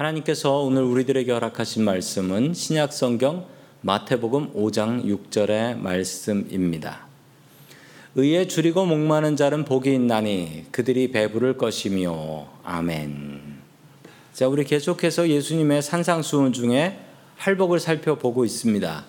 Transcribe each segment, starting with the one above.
하나님께서 오늘 우리들에게 허락하신 말씀은 신약성경 마태복음 5장 6절의 말씀입니다. 의에 주리고 목마른 자는 복이 있나니 그들이 배부를 것이며 아멘. 자, 우리 계속해서 예수님의 산상수훈 중에 팔복을 살펴보고 있습니다.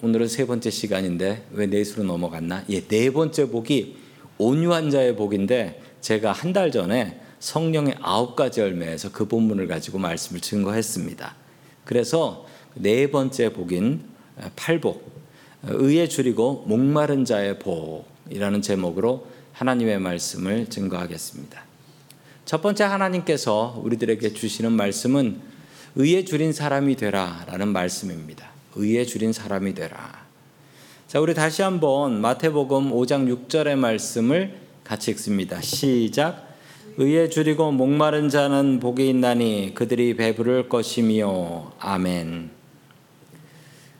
오늘은 세 번째 시간인데 왜 넷으로 넘어갔나? 네 번째 복이 온유한 자의 복인데, 제가 한 달 전에 성령의 9가지 열매에서 그 본문을 가지고 말씀을 증거했습니다. 그래서 네 번째 복인 팔복, 의에 주리고 목마른 자의 복이라는 제목으로 하나님의 말씀을 증거하겠습니다. 첫 번째, 하나님께서 우리들에게 주시는 말씀은 의에 주린 사람이 되라 라는 말씀입니다. 의에 주린 사람이 되라. 자, 우리 다시 한번 마태복음 5장 6절의 말씀을 같이 읽습니다. 시작. 의에 주리고 목마른 자는 복이 있나니 그들이 배부를 것이며 아멘.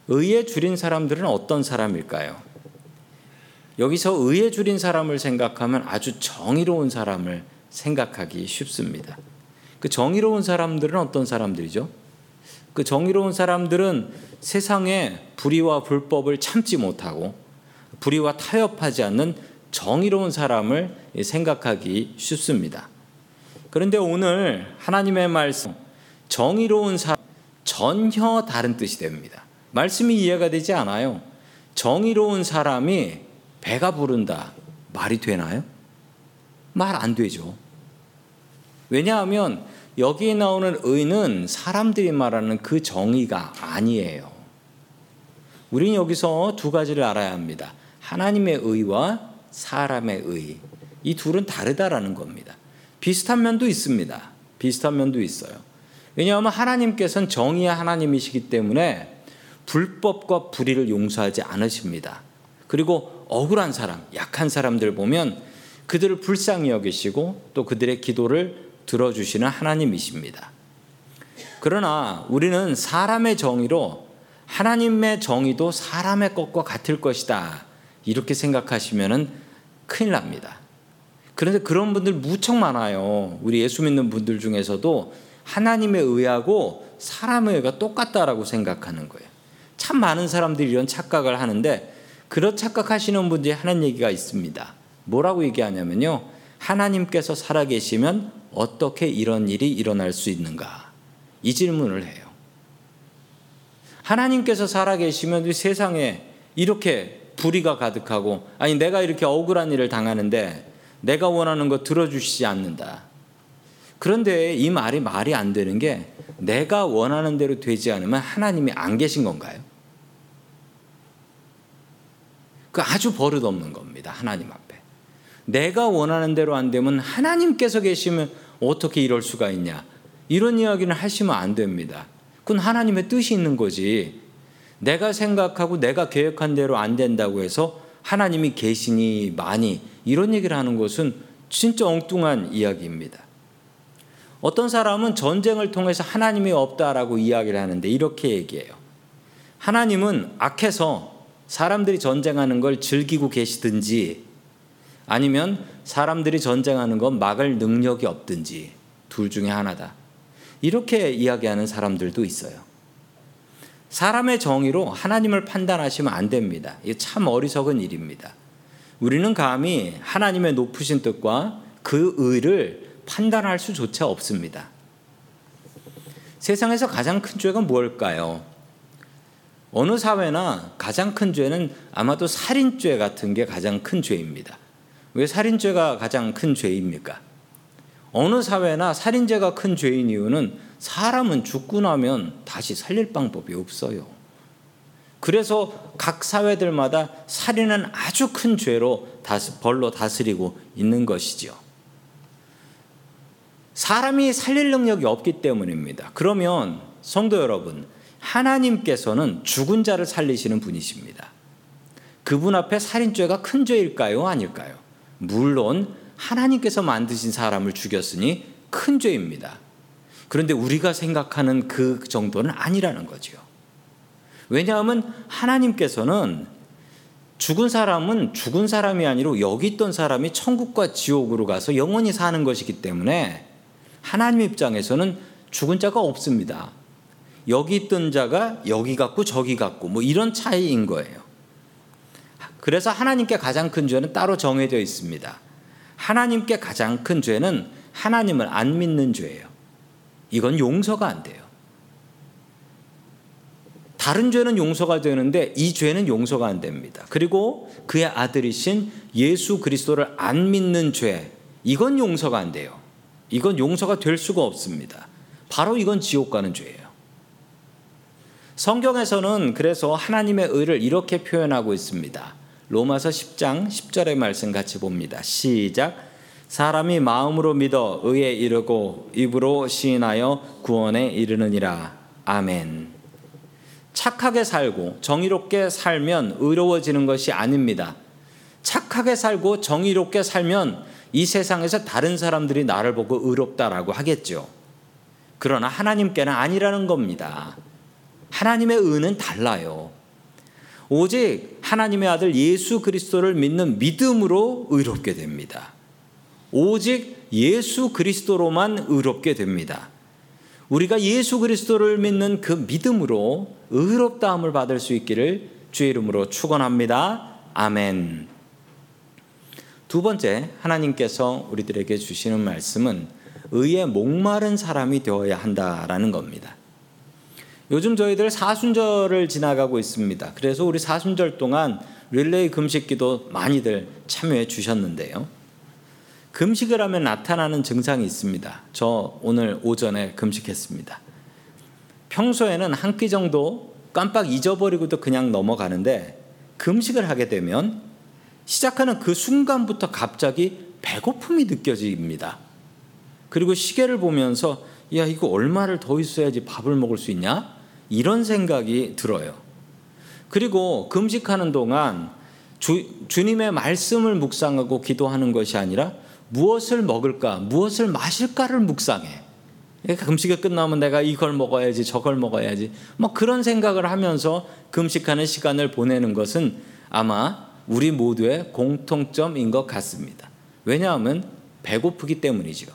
의에 주린 사람들은 어떤 사람일까요? 여기서 의에 주린 사람을 생각하면 아주 정의로운 사람을 생각하기 쉽습니다. 그 정의로운 사람들은 어떤 사람들이죠? 그 정의로운 사람들은 세상의 불의와 불법을 참지 못하고 불의와 타협하지 않는 정의로운 사람을 생각하기 쉽습니다. 그런데 오늘 하나님의 말씀, 정의로운 사람, 전혀 다른 뜻이 됩니다. 말씀이 이해가 되지 않아요. 정의로운 사람이 배가 부른다, 말이 되나요? 말 안 되죠. 왜냐하면 여기에 나오는 의는 사람들이 말하는 그 정의가 아니에요. 우리는 여기서 두 가지를 알아야 합니다. 하나님의 의와 사람의 의. 이 둘은 다르다라는 겁니다. 비슷한 면도 있습니다. 비슷한 면도 있어요. 왜냐하면 하나님께서는 정의의 하나님이시기 때문에 불법과 불의를 용서하지 않으십니다. 그리고 억울한 사람, 약한 사람들 보면 그들을 불쌍히 여기시고 또 그들의 기도를 들어주시는 하나님이십니다. 그러나 우리는 사람의 정의로 하나님의 정의도 사람의 것과 같을 것이다, 이렇게 생각하시면 큰일 납니다. 그런데 그런 분들 무척 많아요. 우리 예수 믿는 분들 중에서도 하나님의 의하고 사람의 의가 똑같다라고 생각하는 거예요. 참 많은 사람들이 이런 착각을 하는데, 그런 착각하시는 분들이 하는 얘기가 있습니다. 뭐라고 얘기하냐면요, 하나님께서 살아계시면 어떻게 이런 일이 일어날 수 있는가, 이 질문을 해요. 하나님께서 살아계시면 이 세상에 이렇게 불의가 가득하고, 아니 내가 이렇게 억울한 일을 당하는데 내가 원하는 거 들어주시지 않는다. 그런데 이 말이 말이 안 되는 게, 내가 원하는 대로 되지 않으면 하나님이 안 계신 건가요? 그 아주 버릇없는 겁니다, 하나님 앞에. 내가 원하는 대로 안 되면 하나님께서 계시면 어떻게 이럴 수가 있냐, 이런 이야기는 하시면 안 됩니다. 그건 하나님의 뜻이 있는 거지, 내가 생각하고 내가 계획한 대로 안 된다고 해서 하나님이 계시니 많이, 이런 얘기를 하는 것은 진짜 엉뚱한 이야기입니다. 어떤 사람은 전쟁을 통해서 하나님이 없다라고 이야기를 하는데 이렇게 얘기해요. 하나님은 악해서 사람들이 전쟁하는 걸 즐기고 계시든지, 아니면 사람들이 전쟁하는 건 막을 능력이 없든지, 둘 중에 하나다, 이렇게 이야기하는 사람들도 있어요. 사람의 정의로 하나님을 판단하시면 안 됩니다. 이게 참 어리석은 일입니다. 우리는 감히 하나님의 높으신 뜻과 그 의를 판단할 수조차 없습니다. 세상에서 가장 큰 죄가 뭘까요? 어느 사회나 가장 큰 죄는 아마도 살인죄 같은 게 가장 큰 죄입니다. 왜 살인죄가 가장 큰 죄입니까? 어느 사회나 살인죄가 큰 죄인 이유는 사람은 죽고 나면 다시 살릴 방법이 없어요. 그래서 각 사회들마다 살인은 아주 큰 죄로 벌로 다스리고 있는 것이지요. 사람이 살릴 능력이 없기 때문입니다. 그러면 성도 여러분, 하나님께서는 죽은 자를 살리시는 분이십니다. 그분 앞에 살인죄가 큰 죄일까요, 아닐까요? 물론 하나님께서 만드신 사람을 죽였으니 큰 죄입니다. 그런데 우리가 생각하는 그 정도는 아니라는 거죠. 왜냐하면 하나님께서는 죽은 사람은 죽은 사람이 아니라 여기 있던 사람이 천국과 지옥으로 가서 영원히 사는 것이기 때문에 하나님 입장에서는 죽은 자가 없습니다. 여기 있던 자가 여기 갔고 저기 갔고 뭐 이런 차이인 거예요. 그래서 하나님께 가장 큰 죄는 따로 정해져 있습니다. 하나님께 가장 큰 죄는 하나님을 안 믿는 죄예요. 이건 용서가 안 돼요. 다른 죄는 용서가 되는데 이 죄는 용서가 안 됩니다. 그리고 그의 아들이신 예수 그리스도를 안 믿는 죄, 이건 용서가 안 돼요. 이건 용서가 될 수가 없습니다. 바로 이건 지옥 가는 죄예요. 성경에서는 그래서 하나님의 의를 이렇게 표현하고 있습니다. 로마서 10장 10절의 말씀 같이 봅니다. 시작. 사람이 마음으로 믿어 의에 이르고 입으로 시인하여 구원에 이르느니라. 아멘. 착하게 살고 정의롭게 살면 의로워지는 것이 아닙니다. 착하게 살고 정의롭게 살면 이 세상에서 다른 사람들이 나를 보고 의롭다라고 하겠죠. 그러나 하나님께는 아니라는 겁니다. 하나님의 의는 달라요. 오직 하나님의 아들 예수 그리스도를 믿는 믿음으로 의롭게 됩니다. 오직 예수 그리스도로만 의롭게 됩니다. 우리가 예수 그리스도를 믿는 그 믿음으로 의롭다함을 받을 수 있기를 주의 이름으로 축원합니다. 아멘. 두 번째, 하나님께서 우리들에게 주시는 말씀은 의에 목마른 사람이 되어야 한다라는 겁니다. 요즘 저희들 사순절을 지나가고 있습니다. 그래서 우리 사순절 동안 릴레이 금식기도 많이들 참여해 주셨는데요. 금식을 하면 나타나는 증상이 있습니다. 저 오늘 오전에 금식했습니다. 평소에는 한 끼 정도 깜빡 잊어버리고도 그냥 넘어가는데 금식을 하게 되면 시작하는 그 순간부터 갑자기 배고픔이 느껴집니다. 그리고 시계를 보면서 야, 이거 얼마를 더 있어야지 밥을 먹을 수 있냐? 이런 생각이 들어요. 그리고 금식하는 동안 주님의 말씀을 묵상하고 기도하는 것이 아니라 무엇을 먹을까, 무엇을 마실까를 묵상해. 금식이 끝나면 내가 이걸 먹어야지, 저걸 먹어야지 막 그런 생각을 하면서 금식하는 시간을 보내는 것은 아마 우리 모두의 공통점인 것 같습니다. 왜냐하면 배고프기 때문이죠.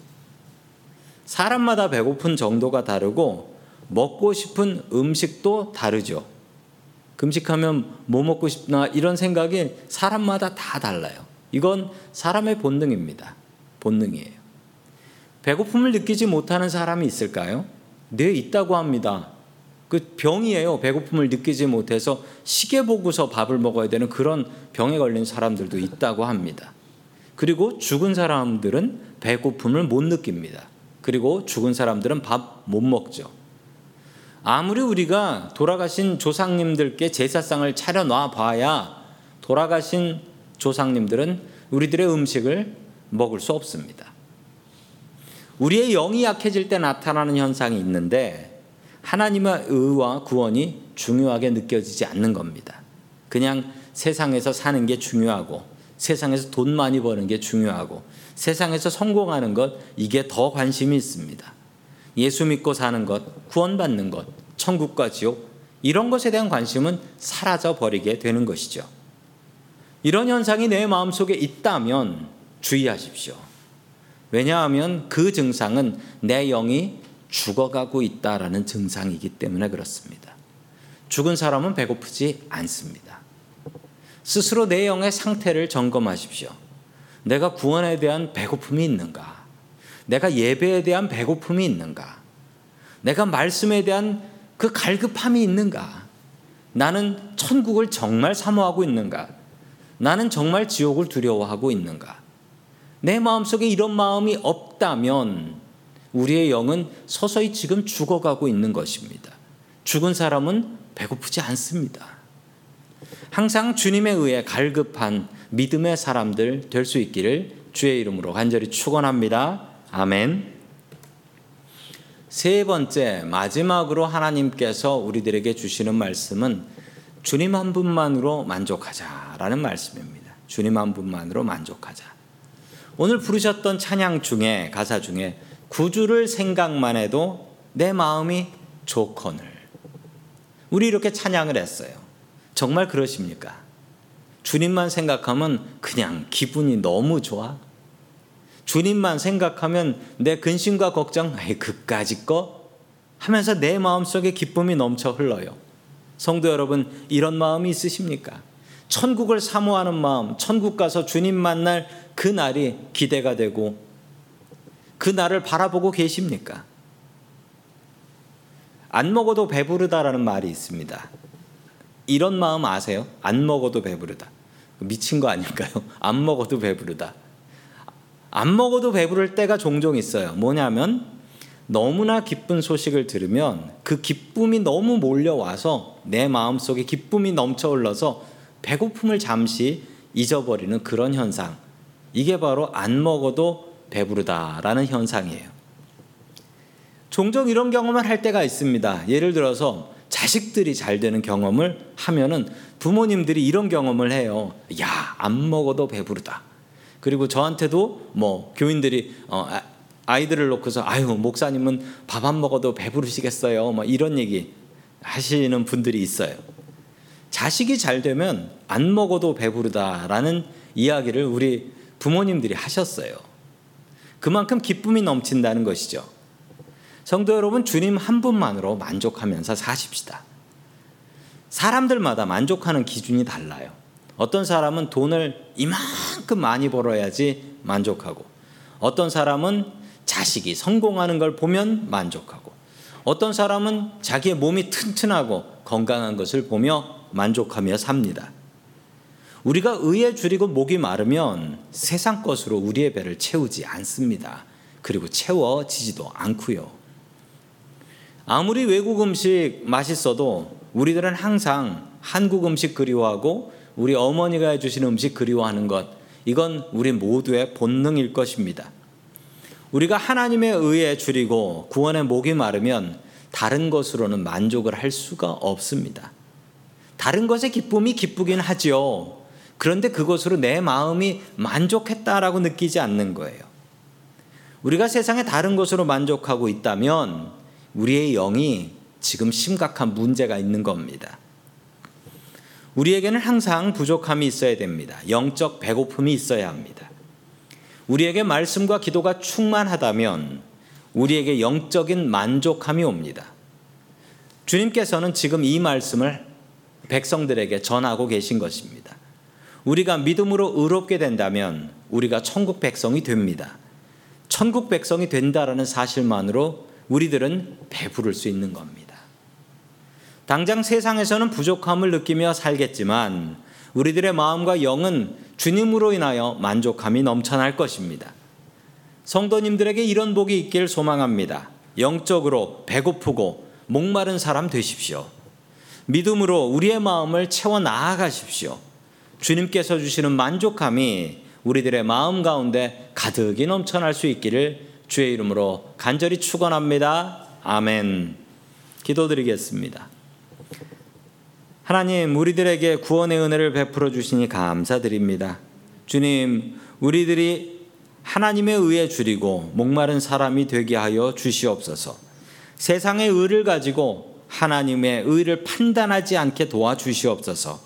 사람마다 배고픈 정도가 다르고 먹고 싶은 음식도 다르죠. 금식하면 뭐 먹고 싶나 이런 생각이 사람마다 다 달라요. 이건 사람의 본능입니다. 본능이에요. 배고픔을 느끼지 못하는 사람이 있을까요? 네, 있다고 합니다. 그 병이에요. 배고픔을 느끼지 못해서 시계 보고서 밥을 먹어야 되는 그런 병에 걸린 사람들도 있다고 합니다. 그리고 죽은 사람들은 배고픔을 못 느낍니다. 그리고 죽은 사람들은 밥 못 먹죠. 아무리 우리가 돌아가신 조상님들께 제사상을 차려놔 봐야 돌아가신 조상님들은 우리들의 음식을 먹을 수 없습니다. 우리의 영이 약해질 때 나타나는 현상이 있는데 하나님의 의와 구원이 중요하게 느껴지지 않는 겁니다. 그냥 세상에서 사는 게 중요하고 세상에서 돈 많이 버는 게 중요하고 세상에서 성공하는 것, 이게 더 관심이 있습니다. 예수 믿고 사는 것, 구원받는 것, 천국과 지옥, 이런 것에 대한 관심은 사라져버리게 되는 것이죠. 이런 현상이 내 마음속에 있다면 주의하십시오. 왜냐하면 그 증상은 내 영이 죽어가고 있다라는 증상이기 때문에 그렇습니다. 죽은 사람은 배고프지 않습니다. 스스로 내 영의 상태를 점검하십시오. 내가 구원에 대한 배고픔이 있는가? 내가 예배에 대한 배고픔이 있는가? 내가 말씀에 대한 그 갈급함이 있는가? 나는 천국을 정말 사모하고 있는가? 나는 정말 지옥을 두려워하고 있는가? 내 마음속에 이런 마음이 없다면 우리의 영은 서서히 지금 죽어가고 있는 것입니다. 죽은 사람은 배고프지 않습니다. 항상 주님에 의해 갈급한 믿음의 사람들 될 수 있기를 주의 이름으로 간절히 축원합니다. 아멘. 세 번째, 마지막으로 하나님께서 우리들에게 주시는 말씀은 주님 한 분만으로 만족하자라는 말씀입니다. 주님 한 분만으로 만족하자. 오늘 부르셨던 찬양 중에, 가사 중에 구주를 생각만 해도 내 마음이 좋거늘. 우리 이렇게 찬양을 했어요. 정말 그러십니까? 주님만 생각하면 그냥 기분이 너무 좋아. 주님만 생각하면 내 근심과 걱정, 아이 그까짓 거 하면서 내 마음속에 기쁨이 넘쳐 흘러요. 성도 여러분, 이런 마음이 있으십니까? 천국을 사모하는 마음, 천국 가서 주님 만날 그 날이 기대가 되고 그 날을 바라보고 계십니까? 안 먹어도 배부르다라는 말이 있습니다. 이런 마음 아세요? 안 먹어도 배부르다. 미친 거 아닐까요? 안 먹어도 배부르다. 안 먹어도 배부를 때가 종종 있어요. 뭐냐면 너무나 기쁜 소식을 들으면 그 기쁨이 너무 몰려와서 내 마음속에 기쁨이 넘쳐 흘러서 배고픔을 잠시 잊어버리는 그런 현상. 이게 바로 안 먹어도 배부르다라는 현상이에요. 종종 이런 경험을 할 때가 있습니다. 예를 들어서 자식들이 잘 되는 경험을 하면은 부모님들이 이런 경험을 해요. 야, 안 먹어도 배부르다. 그리고 저한테도 뭐 교인들이 아이들을 놓고서 아유 목사님은 밥 안 먹어도 배부르시겠어요. 막 이런 얘기 하시는 분들이 있어요. 자식이 잘 되면 안 먹어도 배부르다라는 이야기를 우리 부모님들이 하셨어요. 그만큼 기쁨이 넘친다는 것이죠. 성도 여러분, 주님 한 분만으로 만족하면서 사십시다. 사람들마다 만족하는 기준이 달라요. 어떤 사람은 돈을 이만큼 많이 벌어야지 만족하고, 어떤 사람은 자식이 성공하는 걸 보면 만족하고, 어떤 사람은 자기의 몸이 튼튼하고 건강한 것을 보며 만족하며 삽니다. 우리가 의에 줄이고 목이 마르면 세상 것으로 우리의 배를 채우지 않습니다. 그리고 채워지지도 않고요. 아무리 외국 음식 맛있어도 우리들은 항상 한국 음식 그리워하고 우리 어머니가 해주신 음식 그리워하는 것, 이건 우리 모두의 본능일 것입니다. 우리가 하나님의 의에 줄이고 구원의 목이 마르면 다른 것으로는 만족을 할 수가 없습니다. 다른 것의 기쁨이 기쁘긴 하지요. 그런데 그것으로 내 마음이 만족했다라고 느끼지 않는 거예요. 우리가 세상의 다른 것으로 만족하고 있다면 우리의 영이 지금 심각한 문제가 있는 겁니다. 우리에게는 항상 부족함이 있어야 됩니다. 영적 배고픔이 있어야 합니다. 우리에게 말씀과 기도가 충만하다면 우리에게 영적인 만족함이 옵니다. 주님께서는 지금 이 말씀을 백성들에게 전하고 계신 것입니다. 우리가 믿음으로 의롭게 된다면 우리가 천국 백성이 됩니다. 천국 백성이 된다라는 사실만으로 우리들은 배부를 수 있는 겁니다. 당장 세상에서는 부족함을 느끼며 살겠지만 우리들의 마음과 영은 주님으로 인하여 만족함이 넘쳐날 것입니다. 성도님들에게 이런 복이 있길 소망합니다. 영적으로 배고프고 목마른 사람 되십시오. 믿음으로 우리의 마음을 채워 나아가십시오. 주님께서 주시는 만족함이 우리들의 마음 가운데 가득히 넘쳐날 수 있기를 주의 이름으로 간절히 축원합니다. 아멘. 기도드리겠습니다. 하나님, 우리들에게 구원의 은혜를 베풀어 주시니 감사드립니다. 주님, 우리들이 하나님의 의에 줄이고 목마른 사람이 되게 하여 주시옵소서. 세상의 의를 가지고 하나님의 의를 판단하지 않게 도와주시옵소서.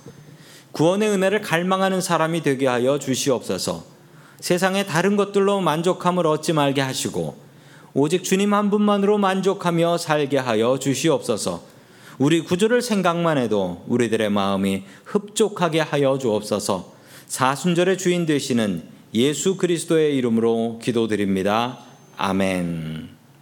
구원의 은혜를 갈망하는 사람이 되게 하여 주시옵소서. 세상의 다른 것들로 만족함을 얻지 말게 하시고 오직 주님 한 분만으로 만족하며 살게 하여 주시옵소서. 우리 구주를 생각만 해도 우리들의 마음이 흡족하게 하여 주옵소서. 사순절의 주인 되시는 예수 그리스도의 이름으로 기도드립니다. 아멘.